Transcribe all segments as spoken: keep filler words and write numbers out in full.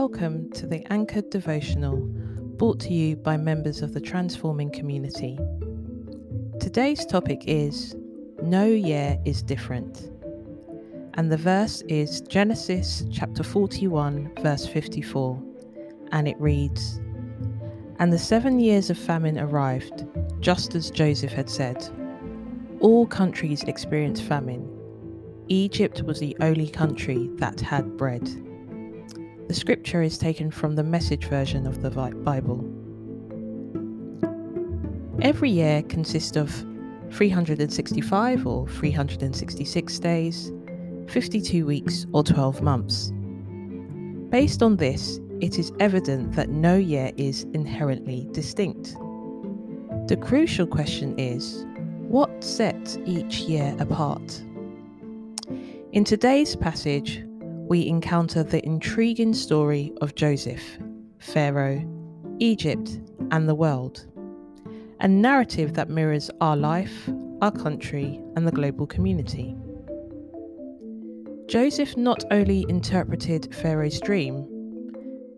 Welcome to the Anchored Devotional, brought to you by members of the Transforming Community. Today's topic is, No Year is Different. And the verse is Genesis chapter forty-one, verse fifty-four, and it reads, And the seven years of famine arrived, just as Joseph had said. All countries experienced famine. Egypt was the only country that had bread. The scripture is taken from the Message version of the Bible. Every year consists of three hundred sixty-five or three hundred sixty-six days, fifty-two weeks or twelve months. Based on this, it is evident that no year is inherently distinct. The crucial question is, what sets each year apart? In today's passage, we encounter the intriguing story of Joseph, Pharaoh, Egypt, and the world, a narrative that mirrors our life, our country, and the global community. Joseph not only interpreted Pharaoh's dream,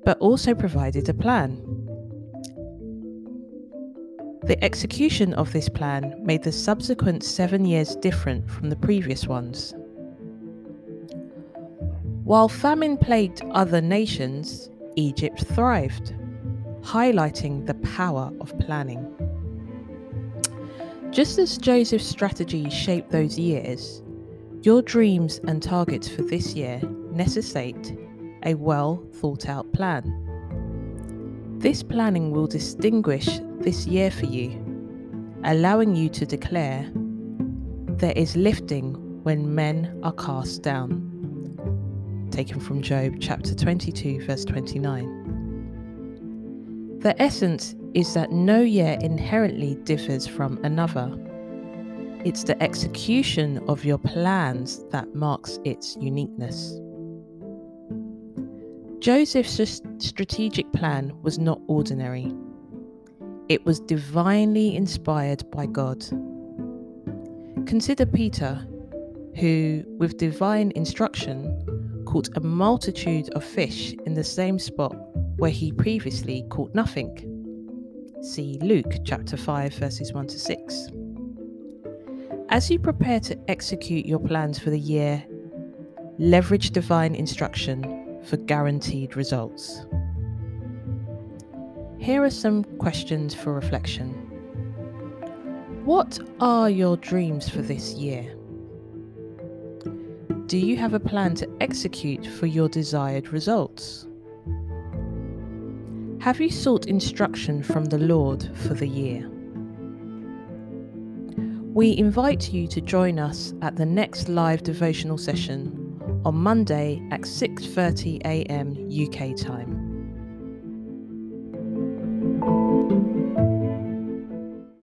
but also provided a plan. The execution of this plan made the subsequent seven years different from the previous ones. While famine plagued other nations, Egypt thrived, highlighting the power of planning. Just as Joseph's strategy shaped those years, your dreams and targets for this year necessitate a well-thought-out plan. This planning will distinguish this year for you, allowing you to declare, "There is lifting when men are cast down." Taken from Job chapter twenty-two, verse twenty-nine. The essence is that no year inherently differs from another. It's the execution of your plans that marks its uniqueness. Joseph's strategic plan was not ordinary. It was divinely inspired by God. Consider Peter, who, with divine instruction, caught a multitude of fish in the same spot where he previously caught nothing. See Luke chapter five, verses one to six. As you prepare to execute your plans for the year, leverage divine instruction for guaranteed results. Here are some questions for reflection. What are your dreams for this year? Do you have a plan to execute for your desired results? Have you sought instruction from the Lord for the year? We invite you to join us at the next live devotional session on Monday at six thirty a m U K time.